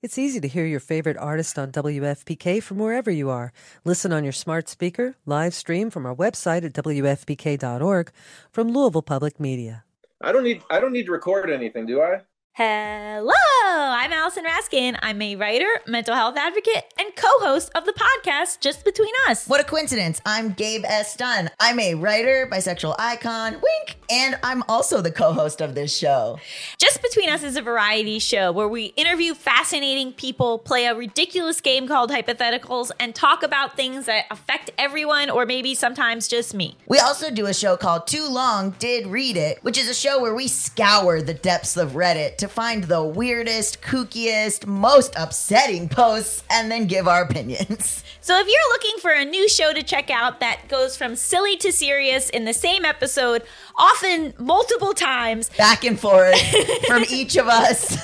It's easy to hear your favorite artist on WFPK from wherever you are. Listen on your smart speaker, live stream from our website at WFPK.org from Louisville Public Media. I don't need to record anything, do I? Hello, I'm Allison Raskin. I'm a writer, mental health advocate, and co-host of the podcast Just Between Us. What a coincidence. I'm Gabe S. Dunn. I'm a writer, bisexual icon, wink, and I'm also the co-host of this show. Just Between Us is a variety show where we interview fascinating people, play a ridiculous game called hypotheticals, and talk about things that affect everyone or maybe sometimes just me. We also do a show called Too Long Did Read It, which is a show where we scour the depths of Reddit to find the weirdest, kookiest, most upsetting posts and then give our opinions. So if you're looking for a new show to check out that goes from silly to serious in the same episode, often multiple times, back and forth from each of us,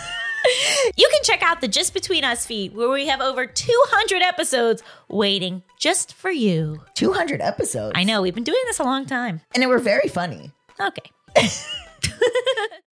you can check out the Just Between Us feed, where we have over 200 episodes waiting just for you. 200 episodes? I know, we've been doing this a long time. And they were very funny. Okay.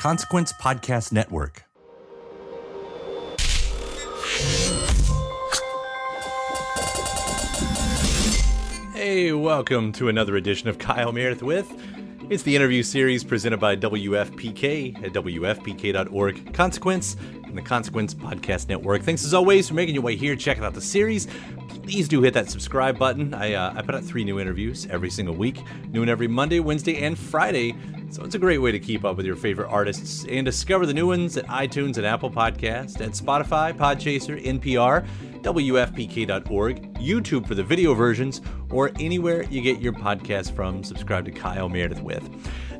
Consequence Podcast Network. Hey, welcome to another edition of Kyle Meredith with. It's the interview series presented by WFPK at WFPK.org, Consequence, and the Consequence Podcast Network. Thanks as always for making your way here, checking out the series. Please do hit that subscribe button. I put out 3 new interviews every single week, new one every Monday, Wednesday, and Friday. So it's a great way to keep up with your favorite artists and discover the new ones at iTunes and Apple Podcasts, at Spotify, Podchaser, NPR, WFPK.org, YouTube for the video versions, or anywhere you get your podcast from. Subscribe to Kyle Meredith with.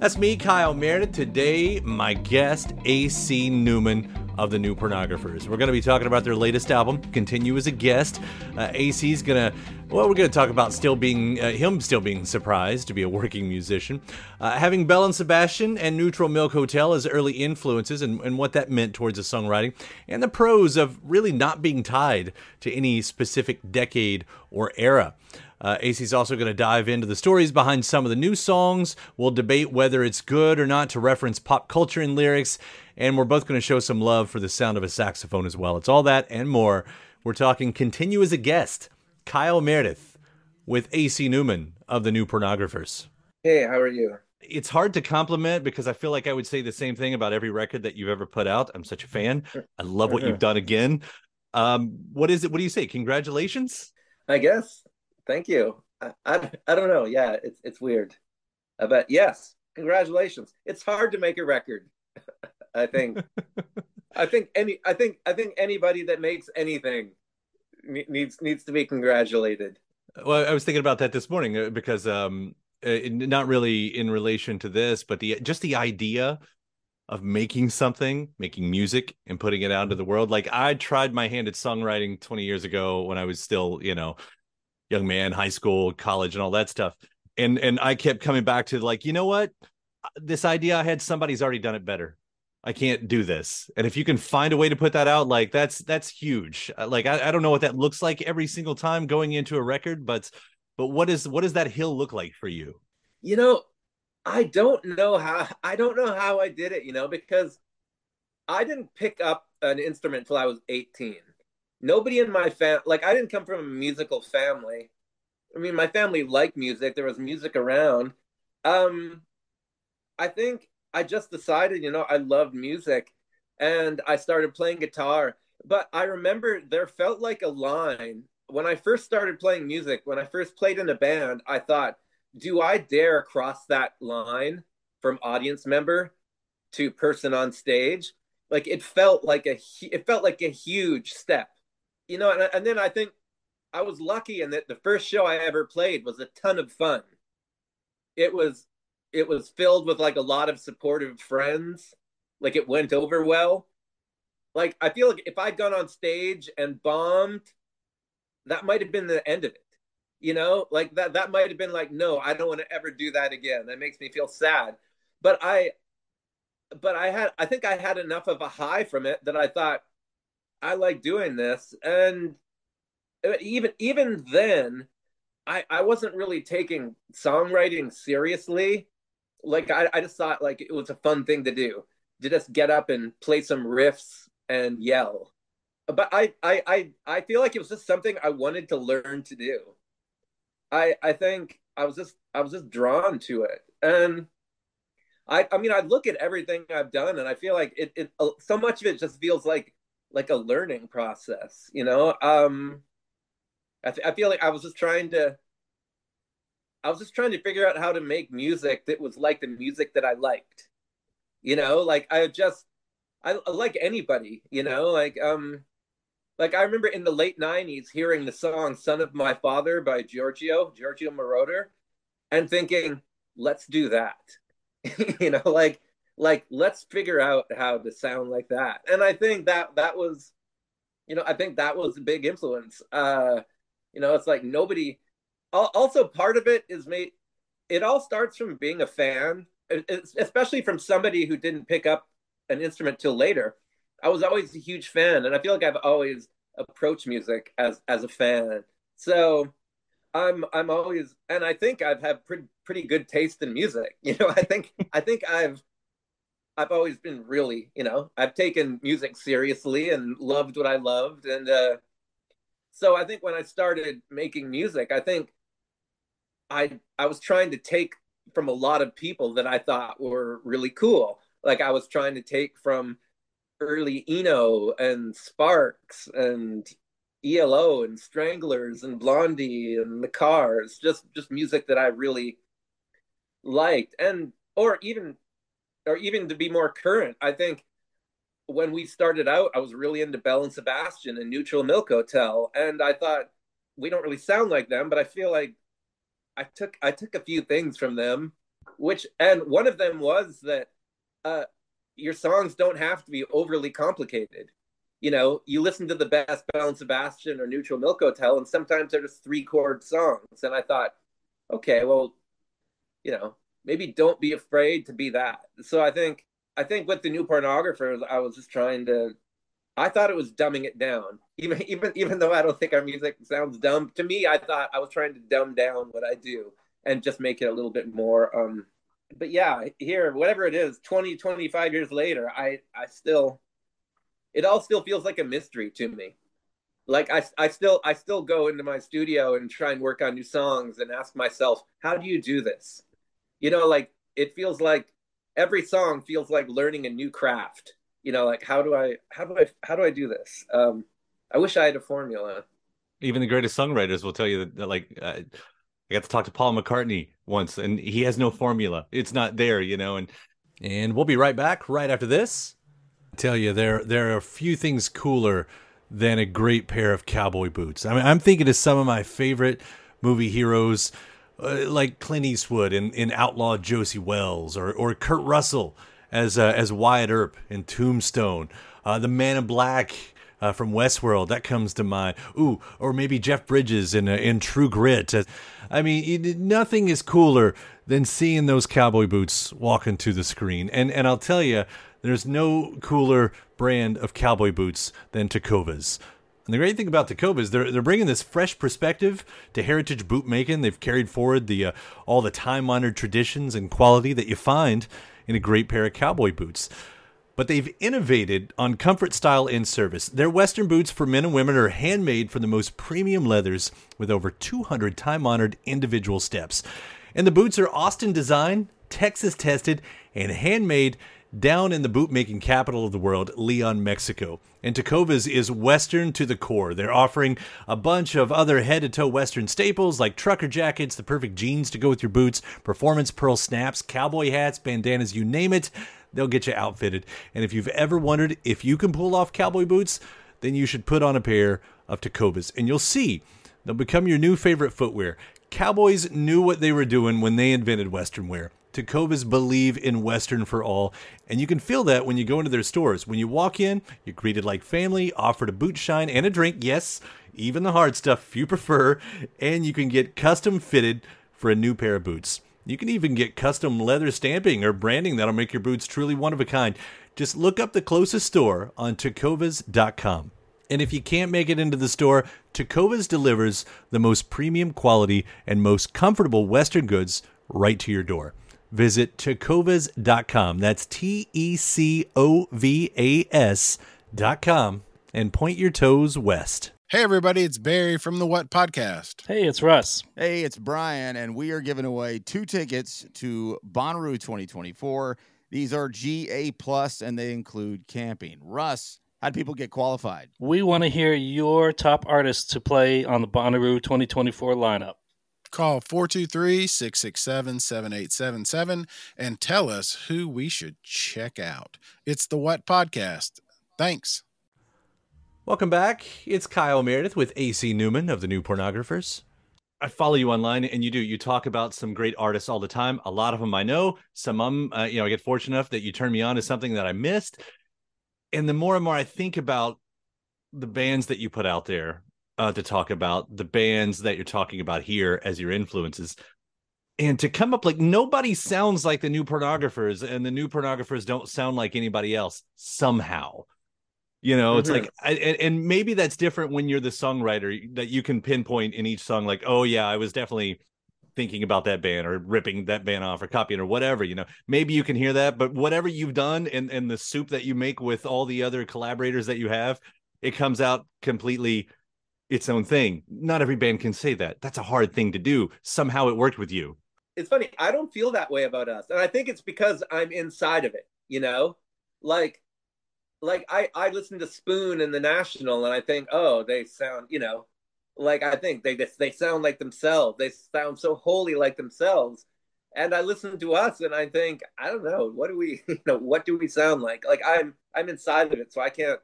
That's me, Kyle Meredith. Today, my guest, AC Newman of the New Pornographers. We're going to be talking about their latest album, Continue as a Guest. AC's going to... Well, we're going to talk about him still being surprised to be a working musician, having Belle and Sebastian and Neutral Milk Hotel as early influences and what that meant towards his songwriting, and the pros of really not being tied to any specific decade or era. AC's also going to dive into the stories behind some of the new songs. We'll debate whether it's good or not to reference pop culture and lyrics, and we're both going to show some love for the sound of a saxophone as well. It's all that and more. We're talking Continue as a Guest. Kyle Meredith with AC Newman of the New Pornographers. Hey, how are you? It's hard to compliment because I feel like I would say the same thing about every record that you've ever put out. I'm such a fan. I love what you've done again. What is it? What do you say? Congratulations? I guess. Thank you. I don't know. Yeah, it's weird. But yes, congratulations. It's hard to make a record. I think. I think anybody that makes anything needs to be congratulated. Well, I was thinking about that this morning because not really in relation to this, but the idea of making music and putting it out into the world. Like, I tried my hand at songwriting 20 years ago when I was still, young man, high school, college, and all that stuff. And I kept coming back to what? This idea I had, somebody's already done it better. I can't do this. And if you can find a way to put that out, that's huge. I don't know what that looks like every single time going into a record, but what does that hill look like for you? I don't know how I did it, because I didn't pick up an instrument till I was 18. Nobody in my family, I didn't come from a musical family. I mean, my family liked music. There was music around. I think I just decided, I loved music, and I started playing guitar. But I remember there felt like a line. When I first started playing music, when I first played in a band, I thought, do I dare cross that line from audience member to person on stage? It felt like a huge step, and then I think I was lucky in that the first show I ever played was a ton of fun. It was it was filled with like a lot of supportive friends. Like it went over well. Like I feel like if I'd gone on stage and bombed, that might have been the end of it. You know, like that might have been like, no, I don't want to ever do that again. That makes me feel sad. But I think I had enough of a high from it that I thought, I like doing this. And even then, I wasn't really taking songwriting seriously. Like I just thought like it was a fun thing to do, to just get up and play some riffs and yell. But I feel like it was just something I wanted to learn to do. I think I was just drawn to it. And I mean, I look at everything I've done and I feel like it so much of it just feels like a learning process, you know? I feel like I was just trying to figure out how to make music that was like the music that I liked, you know? Like I like anybody, you know? Like I remember in the late 90s hearing the song Son of My Father by Giorgio Moroder, and thinking, let's do that. You know, like let's figure out how to sound like that. And I think that was, you know, I think that was a big influence. You know, it's like nobody. Also, part of it is made. It all starts from being a fan, especially from somebody who didn't pick up an instrument till later. I was always a huge fan, and I feel like I've always approached music as a fan. So I'm always, and I think I've had pretty good taste in music. You know, I think I've always been really, you know, I've taken music seriously and loved what I loved. And so I think when I started making music, I think I was trying to take from a lot of people that I thought were really cool. Like I was trying to take from early Eno and Sparks and ELO and Stranglers and Blondie and The Cars, just music that I really liked. And or even to be more current, I think when we started out, I was really into Belle and Sebastian and Neutral Milk Hotel, and I thought we don't really sound like them, but I feel like I took a few things from them, and one of them was that your songs don't have to be overly complicated. You know, you listen to the best Belle and Sebastian or Neutral Milk Hotel, and sometimes they're just 3-chord songs. And I thought, okay, well, you know, maybe don't be afraid to be that. So I think with the New Pornographers, I was just I thought it was dumbing it down. Even though I don't think our music sounds dumb, to me, I thought I was trying to dumb down what I do and just make it a little bit more. But yeah, here, whatever it is, 20, 25 years later, it all still feels like a mystery to me. Like I still go into my studio and try and work on new songs and ask myself, how do you do this? You know, like it feels like every song feels like learning a new craft. You know, like how do I do this? I wish I had a formula. Even the greatest songwriters will tell you that like I got to talk to Paul McCartney once, and he has no formula. It's not there, you know. And we'll be right back right after this. Tell you there are few things cooler than a great pair of cowboy boots. I mean, I'm thinking of some of my favorite movie heroes, like Clint Eastwood in Outlaw Josie Wells, or Kurt Russell as Wyatt Earp in Tombstone, the Man in Black from Westworld, that comes to mind. Ooh, or maybe Jeff Bridges in True Grit. I mean, nothing is cooler than seeing those cowboy boots walking to the screen, and I'll tell you. There's no cooler brand of cowboy boots than Tecovas. And the great thing about Tecovas, they're bringing this fresh perspective to heritage boot making. They've carried forward the all the time-honored traditions and quality that you find in a great pair of cowboy boots. But they've innovated on comfort, style, and service. Their Western boots for men and women are handmade from the most premium leathers with over 200 time-honored individual steps. And the boots are Austin designed, Texas-tested, and handmade down in the boot-making capital of the world, Leon, Mexico. And Tecovas is Western to the core. They're offering a bunch of other head-to-toe Western staples like trucker jackets, the perfect jeans to go with your boots, performance pearl snaps, cowboy hats, bandanas, you name it. They'll get you outfitted. And if you've ever wondered if you can pull off cowboy boots, then you should put on a pair of Tecovas. And you'll see they'll become your new favorite footwear. Cowboys knew what they were doing when they invented Western wear. Tecovas believe in Western for all, and you can feel that when you go into their stores. When you walk in, you're greeted like family, offered a boot shine and a drink, yes, even the hard stuff if you prefer, and you can get custom fitted for a new pair of boots. You can even get custom leather stamping or branding that'll make your boots truly one of a kind. Just look up the closest store on Tecovas.com. And if you can't make it into the store, Tecovas delivers the most premium quality and most comfortable Western goods right to your door. Visit Tecovas.com. That's Tecovas.com and point your toes west. Hey, everybody, it's Barry from the What Podcast. Hey, it's Russ. Hey, it's Brian, and we are giving away 2 tickets to Bonnaroo 2024. These are GA+, and they include camping. Russ, how do people get qualified? We want to hear your top artists to play on the Bonnaroo 2024 lineup. Call 423-667-7877 and tell us who we should check out. It's the What Podcast. Thanks. Welcome back. It's Kyle Meredith with AC Newman of the New Pornographers. I follow you online, and you do. You talk about some great artists all the time. A lot of them I know. Some of them, I get fortunate enough that you turn me on to something that I missed. And the more and more I think about the bands that you put out there to talk about, the bands that you're talking about here as your influences, and to come up like nobody sounds like the New Pornographers, and the New Pornographers don't sound like anybody else somehow. You know, it's like, and maybe that's different when you're the songwriter that you can pinpoint in each song, like, oh, yeah, I was definitely thinking about that band or ripping that band off or copying or whatever, you know, maybe you can hear that. But whatever you've done and the soup that you make with all the other collaborators that you have, it comes out completely its own thing. Not every band can say that. That's a hard thing to do. Somehow it worked with you. It's funny. I don't feel that way about us. And I think it's because I'm inside of it, you know, like I listen to Spoon and The National and I think, oh, they sound, you know, like I think they sound like themselves. They sound so wholly like themselves. And I listen to us and I think, I don't know, what do we sound like? Like I'm inside of it, so I can't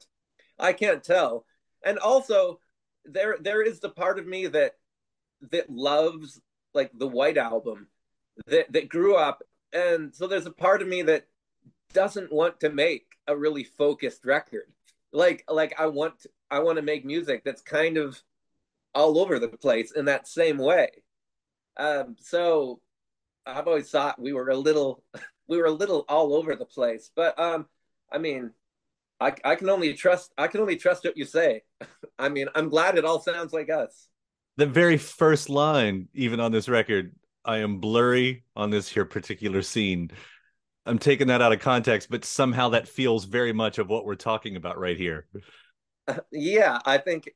tell. And also there is the part of me that loves like the White Album that grew up, and so there's a part of me that doesn't want to make a really focused record. Like I want to make music that's kind of all over the place in that same way. So I've always thought we were a little all over the place, but I mean, I can only trust what you say. I mean, I'm glad it all sounds like us. The very first line, even on this record, I am blurry on this here particular scene. I'm taking that out of context, but somehow that feels very much of what we're talking about right here. Yeah, I think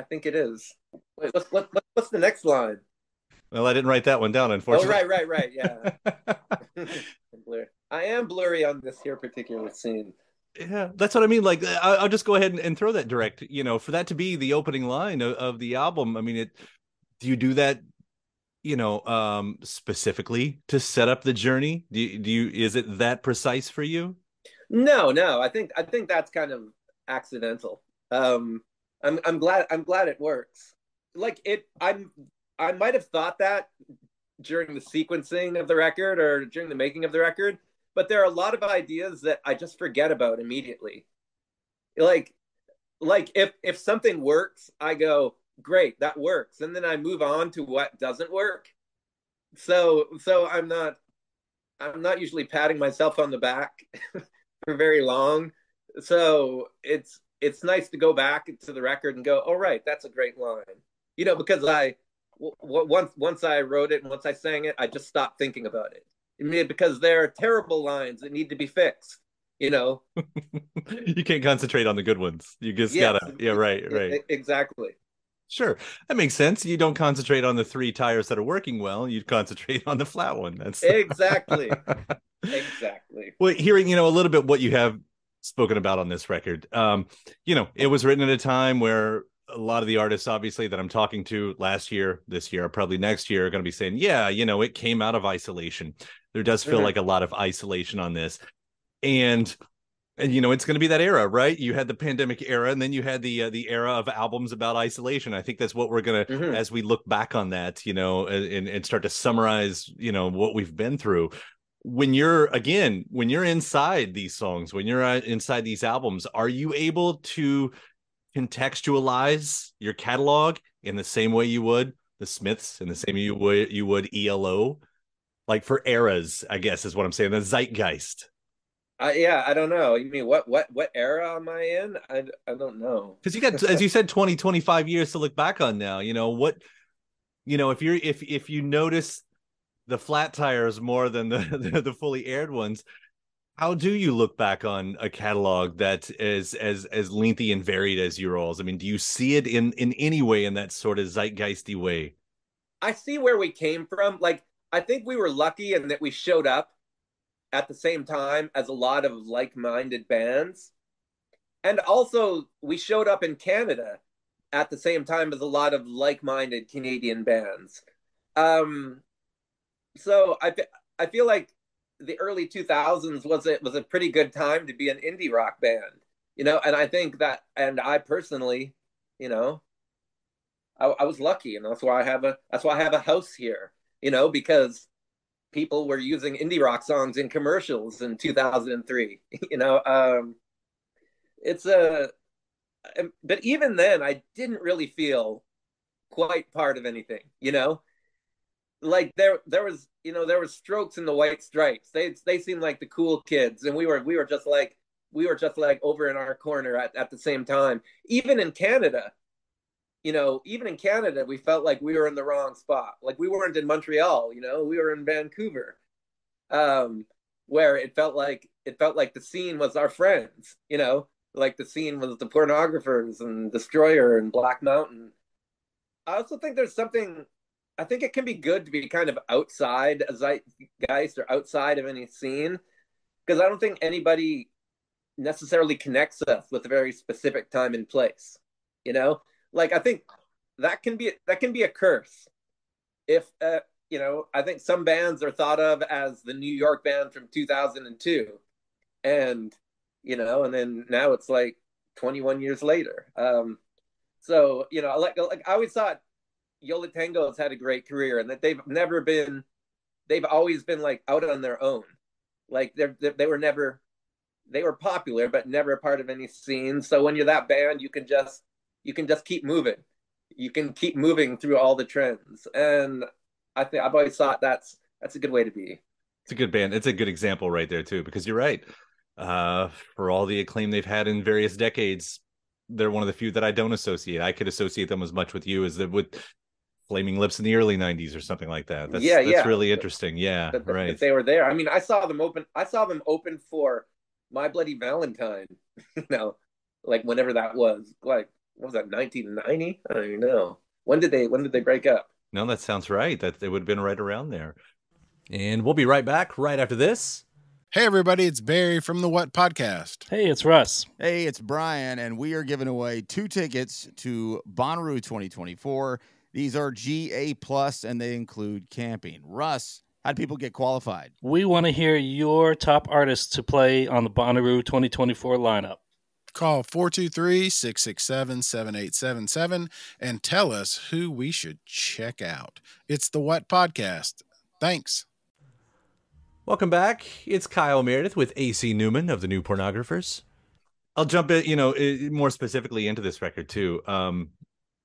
it is. Wait, what's the next line? Well, I didn't write that one down, unfortunately. Oh, right, yeah. I am blurry on this here particular scene. Yeah, that's what I mean. Like, I'll just go ahead and throw that direct, you know, for that to be the opening line of the album. I mean, do you do that? You know, specifically to set up the journey? Do you is it that precise for you? No. I think that's kind of accidental. I'm glad it works. Like it, I might have thought that during the sequencing of the record or during the making of the record, but there are a lot of ideas that I just forget about immediately. Like if something works, I go, great, that works, and then I move on to what doesn't work. So I'm not usually patting myself on the back for very long, so it's nice to go back to the record and go, all right, that's a great line, you know, because once I wrote it and once I sang it, I just stopped thinking about it. I mean, because there are terrible lines that need to be fixed, you know. You can't concentrate on the good ones, you just gotta right exactly. Sure. That makes sense. You don't concentrate on the 3 tires that are working well. You concentrate on the flat one. That's exactly. Exactly. Well, hearing, you know, a little bit what you have spoken about on this record, you know, it was written at a time where a lot of the artists, obviously, that I'm talking to last year, this year, or probably next year are going to be saying, yeah, you know, it came out of isolation. There does feel like a lot of isolation on this. And you know, it's going to be that era, right? You had the pandemic era, and then you had the era of albums about isolation. I think that's what we're going to, as we look back on that, you know, and start to summarize, you know, what we've been through. when you're inside these songs, when you're inside these albums, are you able to contextualize your catalog in the same way you would the Smiths, in the same way you would ELO, like for eras, I guess is what I'm saying, the zeitgeist? Yeah, I don't know. You mean what era am I in? I don't know. Because you got, as you said, 20, 25 years to look back on now. You know what? You know, if you notice the flat tires more than the fully aired ones, how do you look back on a catalog that is as lengthy and varied as your all's? I mean, do you see it in any way in that sort of zeitgeisty way? I see where we came from. Like, I think we were lucky in that we showed up at the same time as a lot of like-minded bands. And also we showed up in Canada at the same time as a lot of like-minded Canadian bands. So I feel like the early 2000s was a pretty good time to be an indie rock band, you know? And I think that, and I personally, you know, I was lucky, and that's why I have a house here, you know, because people were using indie rock songs in commercials in 2003, you know? But even then I didn't really feel quite part of anything, you know? Like there was Strokes and the White Stripes. They seemed like the cool kids, and we were just like over in our corner at the same time. Even in Canada, we felt like we were in the wrong spot. Like we weren't in Montreal, you know, we were in Vancouver, where it felt like the scene was our friends, you know, like the scene was the Pornographers and Destroyer and Black Mountain. I also think there's something. I think it can be good to be kind of outside a zeitgeist or outside of any scene, because I don't think anybody necessarily connects us with a very specific time and place, you know? Like, I think that can be a curse. If, you know, I think some bands are thought of as the New York band from 2002 and, you know, and then now it's like 21 years later. So, you know, like I always thought, Yo La Tengo has had a great career, and that they've always been like out on their own. Like they were popular, but never a part of any scene. So when you're that band, you can just keep moving. You can keep moving through all the trends. And I think I've always thought that's a good way to be. It's a good band. It's a good example right there too, because you're right. For all the acclaim they've had in various decades, they're one of the few that I don't associate. I could associate them as much with you as with Flaming Lips in the early 90s or something like that. That's really interesting. Yeah, right. If they were there. I mean, I saw them open for My Bloody Valentine, you know, like whenever that was. Like, what was that, 1990? I don't even know. When did they break up? No, that sounds right. That it would have been right around there. And we'll be right back right after this. Hey, everybody, it's Barry from the What Podcast. Hey, it's Russ. Hey, it's Brian, and we are giving away 2 tickets to Bonnaroo 2024. These are GA+, and they include camping. Russ, how do people get qualified? We want to hear your top artists to play on the Bonnaroo 2024 lineup. Call 423-667-7877 and tell us who we should check out. It's the What Podcast. Thanks. Welcome back. It's Kyle Meredith with AC Newman of the New Pornographers. I'll jump in, you know, more specifically into this record, too.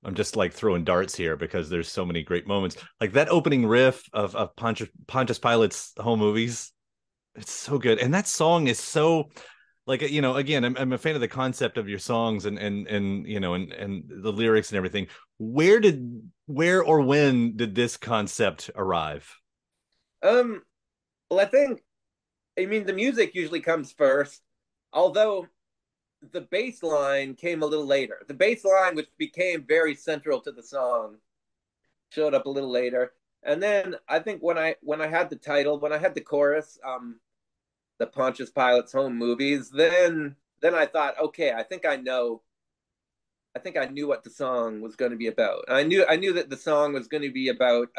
I'm just like throwing darts here because there's so many great moments. Like that opening riff of Pontius Pilate's Home Movies. It's so good. And that song is so like, you know, again, I'm a fan of the concept of your songs and you know, and the lyrics and everything. Where or when did this concept arrive? Well, I think, I mean, the music usually comes first, although the bass line came a little later. The bass line, which became very central to the song, showed up a little later. And then I think when I had the title, when I had the chorus, the Pontius Pilate's Home Movies, then I thought, okay, I think I knew what the song was going to be about. And I knew that the song was going to be about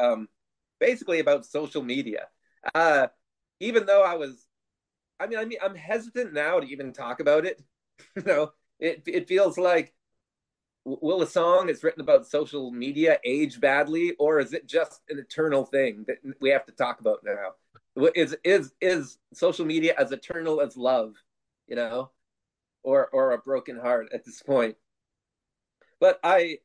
basically about social media. Even though I mean, I'm hesitant now to even talk about it. You know, it feels like, will a song that's written about social media age badly, or is it just an eternal thing that we have to talk about now? is social media as eternal as love, you know, or a broken heart at this point. But I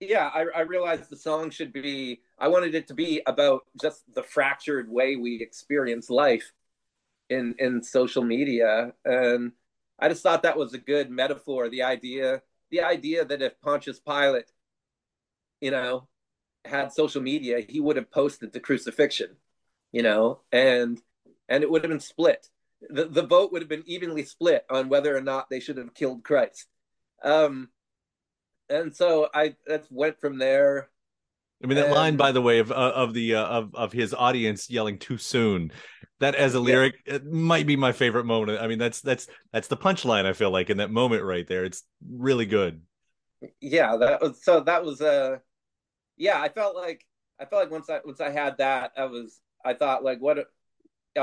realized the song should be, I wanted it to be about just the fractured way we experience life in social media. And I just thought that was a good metaphor. The idea that if Pontius Pilate, you know, had social media, he would have posted the crucifixion, you know, and it would have been split. The vote would have been evenly split on whether or not they should have killed Christ. And so I went from there. I mean, that line, by the way, of his audience yelling "too soon," that as a lyric, it might be my favorite moment. I mean, that's the punchline, I feel like, in that moment right there. It's really good. Yeah, I felt like once I had that, I was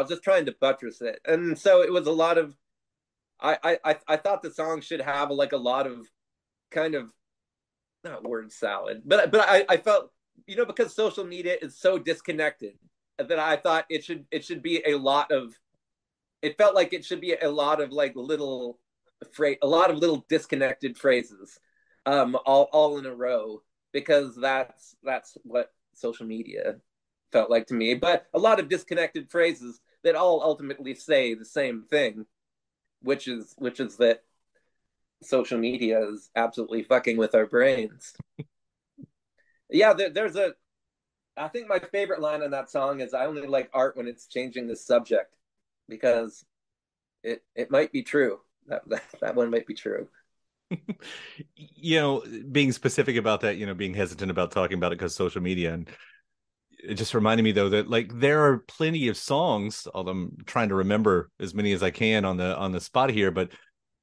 just trying to buttress it. And so it was a lot of, I thought the song should have like a lot of kind of, not word salad, but I felt, you know, because social media is so disconnected, that I thought it should be a lot of, it felt like it should be a lot of like little disconnected phrases, all in a row, because that's what social media felt like to me. But a lot of disconnected phrases that all ultimately say the same thing, which is that social media is absolutely fucking with our brains. Yeah, I think my favorite line on that song is, "I only like art when it's changing the subject," because it might be true. That one might be true. You know, being specific about that, you know, being hesitant about talking about it because social media. And it just reminded me, though, that like there are plenty of songs, although I'm trying to remember as many as I can on the spot here, but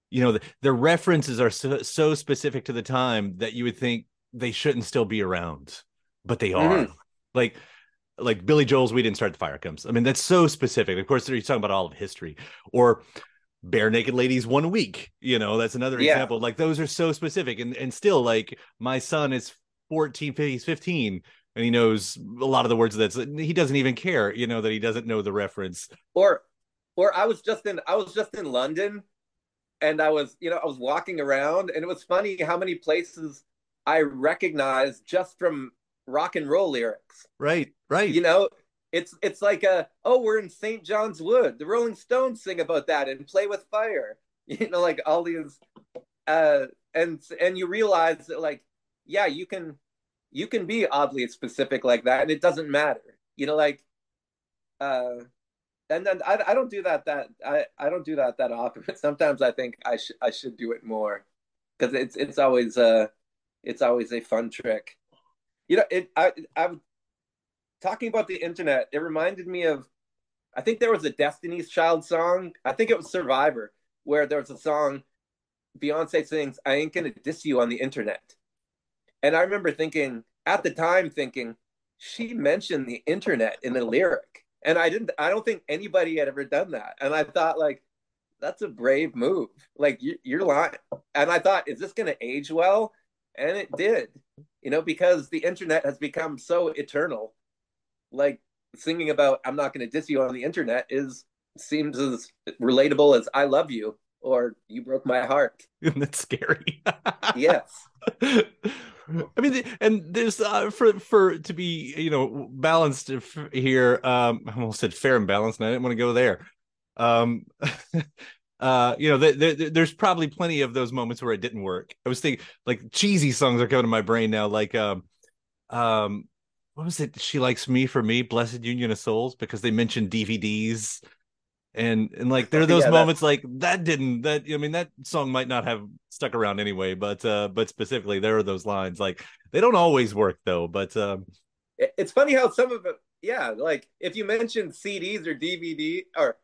you know, the references are so specific to the time that you would think they shouldn't still be around, but they are. Mm-hmm. Like Billy Joel's "We Didn't Start the Fire" comes. I mean, that's so specific. Of course, you're talking about all of history, or Bare Naked Ladies 1 week. You know, that's another example. Like those are so specific, and still, like my son is 14, he's 15, and he knows a lot of the words. He doesn't even care, you know, that he doesn't know the reference. Or I was just in London. And I was walking around, and it was funny how many places I recognized just from rock and roll lyrics. Right. You know, it's like we're in St. John's Wood. The Rolling Stones sing about that and "Play with Fire." You know, like all these, and you realize that, like, yeah, you can be oddly specific like that, and it doesn't matter. You know, like, and then I don't do that often. Sometimes I think I should do it more, because it's always a fun trick. You know, I'm talking about the internet. It reminded me of, I think there was a Destiny's Child song. I think it was Survivor, where there was a song Beyonce sings, "I ain't gonna diss you on the internet," and I remember thinking at the time she mentioned the internet in the lyric. And I don't think anybody had ever done that. And I thought, like, that's a brave move. Like, you're lying. And I thought, is this going to age well? And it did, you know, because the internet has become so eternal. Like, singing about "I'm not going to diss you on the internet" seems as relatable as "I love you" or "you broke my heart." Isn't that scary? Yes. I mean, and there's for to be, you know, balanced here. I almost said fair and balanced, and I didn't want to go there. You know, there's probably plenty of those moments where it didn't work. I was thinking, like, cheesy songs are coming to my brain now. Like, what was it? "She Likes Me for Me," "Blessed Union of Souls," because they mentioned DVDs, and like there are those moments like that didn't. That, I mean, that song might not have stuck around anyway, but specifically there are those lines. Like, they don't always work, though, but it's funny how some of it, yeah, like if you mention CDs or DVD, or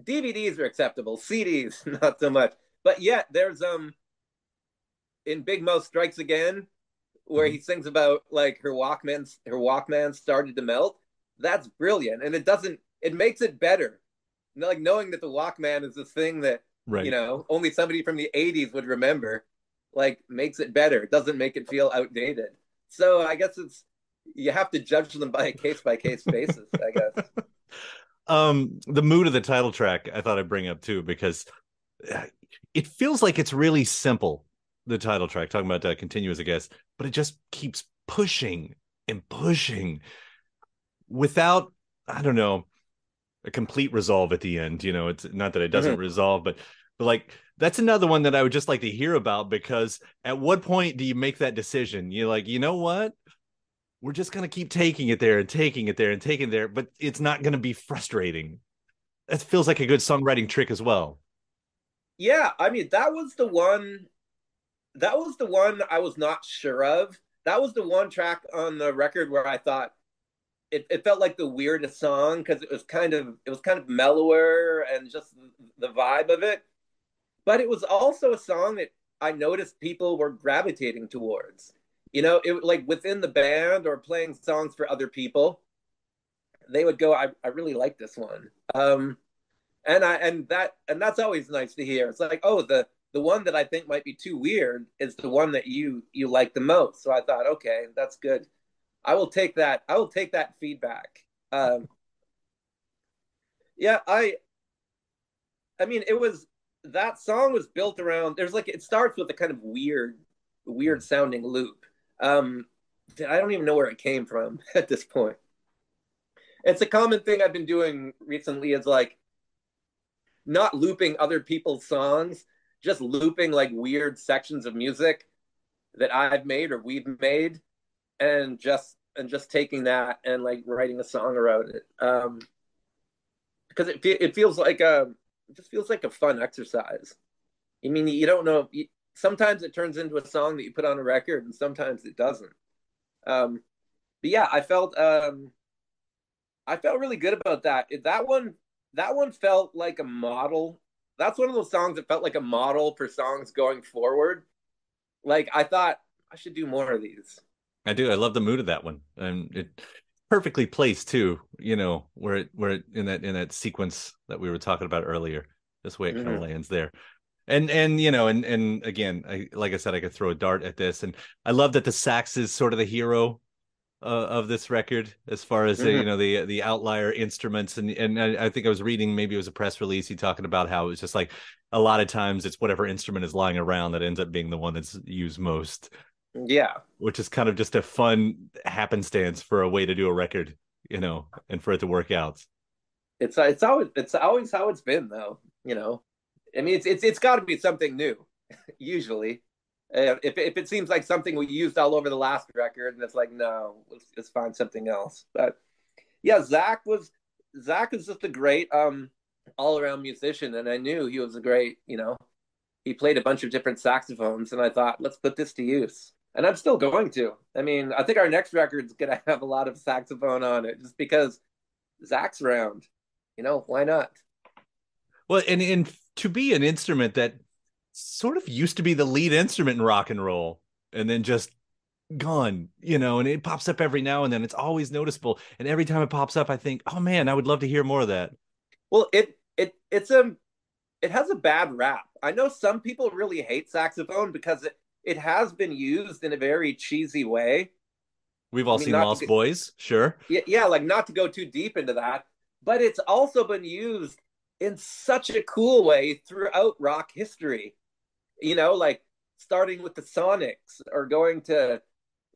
DVDs are acceptable, CDs not so much. But yet there's in Big Mouth Strikes Again, where he sings about like her Walkman started to melt. That's brilliant, and it makes it better, like knowing that the Walkman is this thing that, right, you know, only somebody from the 80s would remember, like, makes it better. It doesn't make it feel outdated. So I guess it's you have to judge them by a case-by-case basis, I guess. The mood of the title track, I thought I'd bring up too, because it feels like it's really simple, the title track, talking about Continue as a Guest, but it just keeps pushing and pushing without, I don't know, a complete resolve at the end. You know, it's not that it doesn't resolve, but like, that's another one that I would just like to hear about, because at what point do you make that decision? You're like, you know what? We're just going to keep taking it there and taking it there and taking it there, but it's not going to be frustrating. That feels like a good songwriting trick as well. Yeah. I mean, that was the one I was not sure of. That was the one track on the record where I thought it felt like the weirdest song, because it was kind of mellower and just the vibe of it. But it was also a song that I noticed people were gravitating towards. You know, it like within the band or playing songs for other people, they would go, I really like this one. And that's always nice to hear. It's like, oh, the one that I think might be too weird is the one that you like the most. So I thought, okay, that's good. I will take that feedback. I mean that song was built around, it starts with a kind of weird sounding loop. I don't even know where it came from at this point. It's a common thing I've been doing recently, is like not looping other people's songs, just looping like weird sections of music that I've made or we've made, and just taking that and like writing a song around it, because it feels like a fun exercise. I mean, you don't know. Sometimes it turns into a song that you put on a record, and sometimes it doesn't. But yeah, I felt really good about that. That one felt like a model. That's one of those songs that felt like a model for songs going forward. Like, I thought I should do more of these. I do. I love the mood of that one, and it perfectly placed too. You know, where it in that sequence that we were talking about earlier. This way, it kind of lands there. And you know, and again, like I said, I could throw a dart at this, and I love that the sax is sort of the hero of this record, as far as you know, the outlier instruments. And I think I was reading, maybe it was a press release, he talking about how it was just like a lot of times it's whatever instrument is lying around that ends up being the one that's used most. Yeah, which is kind of just a fun happenstance for a way to do a record, you know, and for it to work out. It's always how it's been, though, you know. I mean, it's got to be something new, usually. If it seems like something we used all over the last record, and it's like, no, let's find something else. But yeah, Zach is just a great all around musician, and I knew he was a great, you know, he played a bunch of different saxophones, and I thought, let's put this to use. And I'm still going to. I mean, I think our next record's gonna have a lot of saxophone on it, just because Zach's around. You know, why not? Well, and to be an instrument that sort of used to be the lead instrument in rock and roll, and then just gone, you know, and it pops up every now and then. It's always noticeable. And every time it pops up, I think, oh man, I would love to hear more of that. Well, it has a bad rap. I know some people really hate saxophone because it has been used in a very cheesy way. We've all seen Lost Boys, sure. Yeah, like not to go too deep into that, but it's also been used in such a cool way throughout rock history, you know, like starting with the Sonics or going to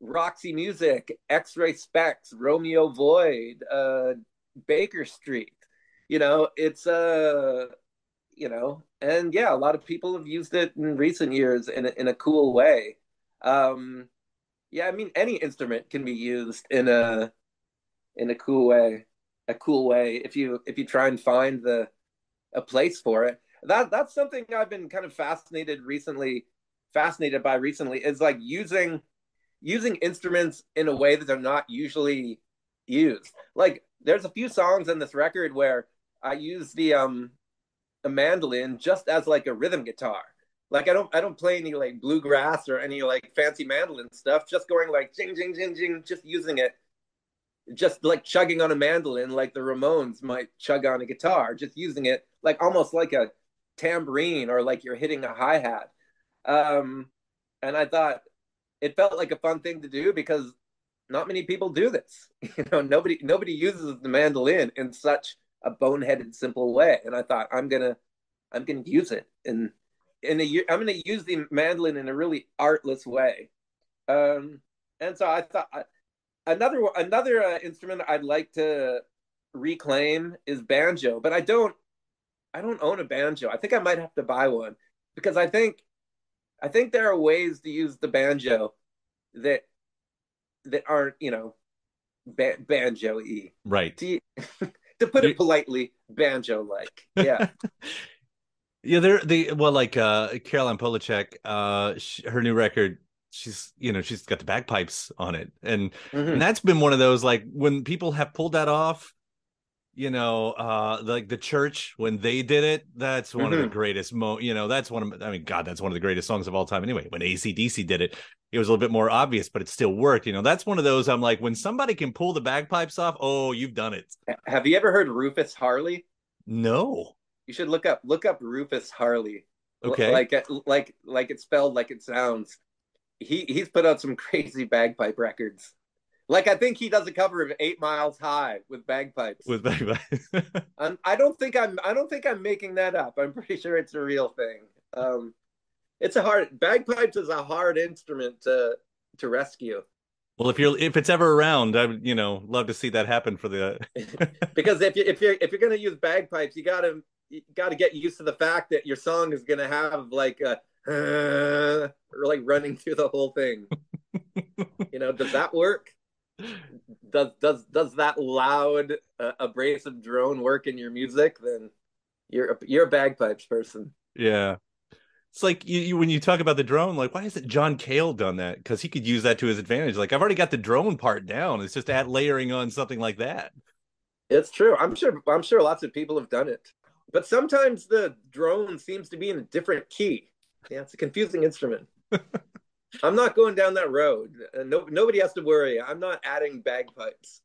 Roxy Music, X-Ray Specs, Romeo Void, Baker Street, you know, and yeah, a lot of people have used it in recent years in a cool way. Yeah, I mean, any instrument can be used in a cool way, if you try and find a place for it. That's something I've been kind of fascinated by recently is like using instruments in a way that they're not usually used. Like there's a few songs in this record where I use the a mandolin just as like a rhythm guitar. Like I don't play any like bluegrass or any like fancy mandolin stuff, just going like jing jing jing jing, just using it, just like chugging on a mandolin like the Ramones might chug on a guitar, just using it like almost like a tambourine or like you're hitting a hi-hat. And I thought it felt like a fun thing to do because not many people do this. You know, nobody uses the mandolin in such a boneheaded, simple way. And I thought, I'm gonna use it, and I'm gonna use the mandolin in a really artless way. And so I thought another instrument I'd like to reclaim is banjo, but I don't own a banjo. I think I might have to buy one, because I think there are ways to use the banjo that aren't, you know, banjo-y. Right. To put it politely, banjo-like. Yeah. Yeah, Caroline Polachek, her new record, she's got the bagpipes on it. And, mm-hmm. and that's been one of those, like, when people have pulled that off, you know, like the church, when they did it, that's one mm-hmm. of the greatest that's one of the greatest songs of all time. Anyway, when AC/DC did it, it was a little bit more obvious, but it still worked. You know, that's one of those, I'm like, when somebody can pull the bagpipes off, oh, you've done it. Have you ever heard Rufus Harley? No. You should look up Rufus Harley. Okay. Like it's spelled like it sounds. He's put out some crazy bagpipe records. Like, I think he does a cover of 8 Miles High with bagpipes. I don't think I'm making that up. I'm pretty sure it's a real thing. Bagpipes is a hard instrument to rescue. Well, if it's ever around, I would, you know, love to see that happen for the. Because if you're going to use bagpipes, you got to get used to the fact that your song is going to have like running through the whole thing. You know, does that work? Does that loud abrasive drone work in your music? Then you're a bagpipes person. Yeah, it's like you when you talk about the drone, like, why hasn't John Cale done that? Because he could use that to his advantage. Like, I've already got the drone part down. It's just layering on something like that. It's true. I'm sure lots of people have done it, but sometimes the drone seems to be in a different key. Yeah, it's a confusing instrument. I'm not going down that road. Nobody has to worry. I'm not adding bagpipes.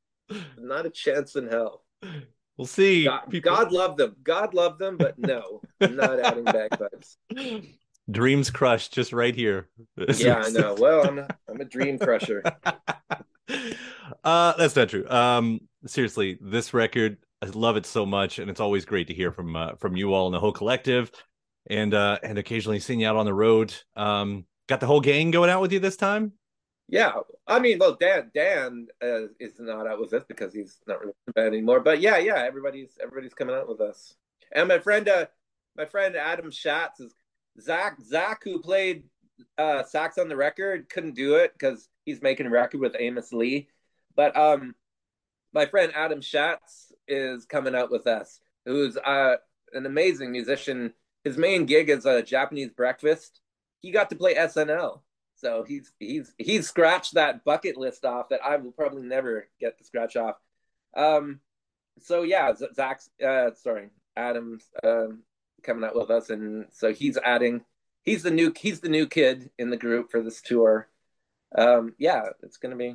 Not a chance in hell. We'll see. God love them. God love them, but no, I'm not adding bagpipes. Dreams crushed just right here. Yeah, I know. Well, I'm a dream crusher. That's not true. Seriously, this record, I love it so much, and it's always great to hear from you all and the whole collective, and occasionally seeing you out on the road. Got the whole gang going out with you this time? Yeah. I mean, well, Dan is not out with us because he's not really bad anymore. But yeah, everybody's coming out with us. And my friend Adam Schatz is Zach, who played sax on the record, couldn't do it because he's making a record with Amos Lee. But my friend Adam Schatz is coming out with us, who's an amazing musician. His main gig is a Japanese breakfast. He got to play SNL, so he's scratched that bucket list off that I will probably never get to scratch off. So yeah, Adam's coming out with us, and so he's the new kid in the group for this tour. Yeah, it's gonna be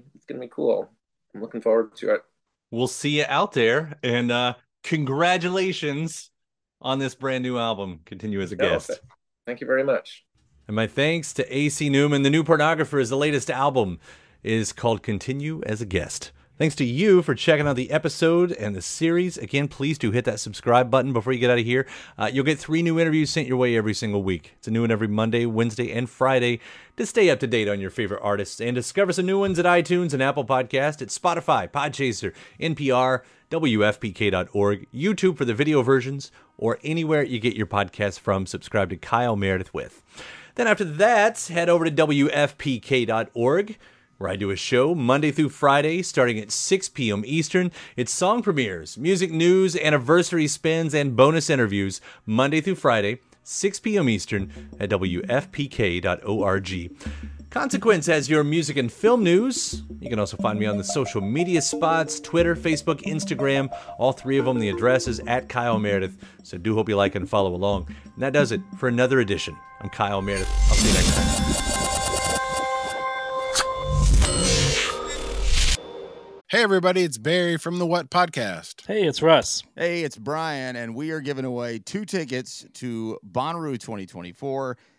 cool. I'm looking forward to it. We'll see you out there, and congratulations on this brand new album. Continue as a guest. Okay. Thank you very much. And my thanks to AC Newman. The New Pornographers, the latest album, is called Continue as a Guest. Thanks to you for checking out the episode and the series. Again, please do hit that subscribe button before you get out of here. You'll get 3 new interviews sent your way every single week. It's a new one every Monday, Wednesday, and Friday to stay up to date on your favorite artists and discover some new ones at iTunes and Apple Podcasts, at Spotify, Podchaser, NPR, WFPK.org, YouTube for the video versions, or anywhere you get your podcasts from. Subscribe to Kyle Meredith with. Then after that, head over to WFPK.org, where I do a show Monday through Friday starting at 6 p.m. Eastern. It's song premieres, music news, anniversary spins, and bonus interviews Monday through Friday, 6 p.m. Eastern at WFPK.org. Consequence has your music and film news. You can also find me on the social media spots, Twitter, Facebook, Instagram, all 3 of them. The address is @KyleMeredith. So do hope you like and follow along. And that does it for another edition. I'm Kyle Meredith. I'll see you next time. Hey, everybody, it's Barry from the What Podcast. Hey, it's Russ. Hey, it's Brian, and we are giving away 2 tickets to Bonnaroo 2024.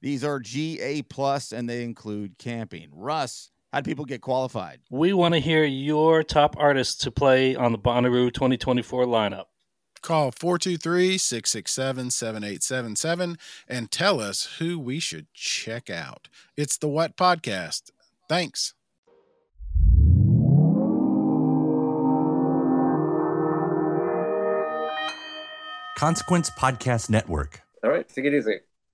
These are GA+, and they include camping. Russ, how'd people get qualified? We want to hear your top artists to play on the Bonnaroo 2024 lineup. Call 423-667-7877 and tell us who we should check out. It's the What Podcast. Thanks. Consequence Podcast Network. All right, take it easy.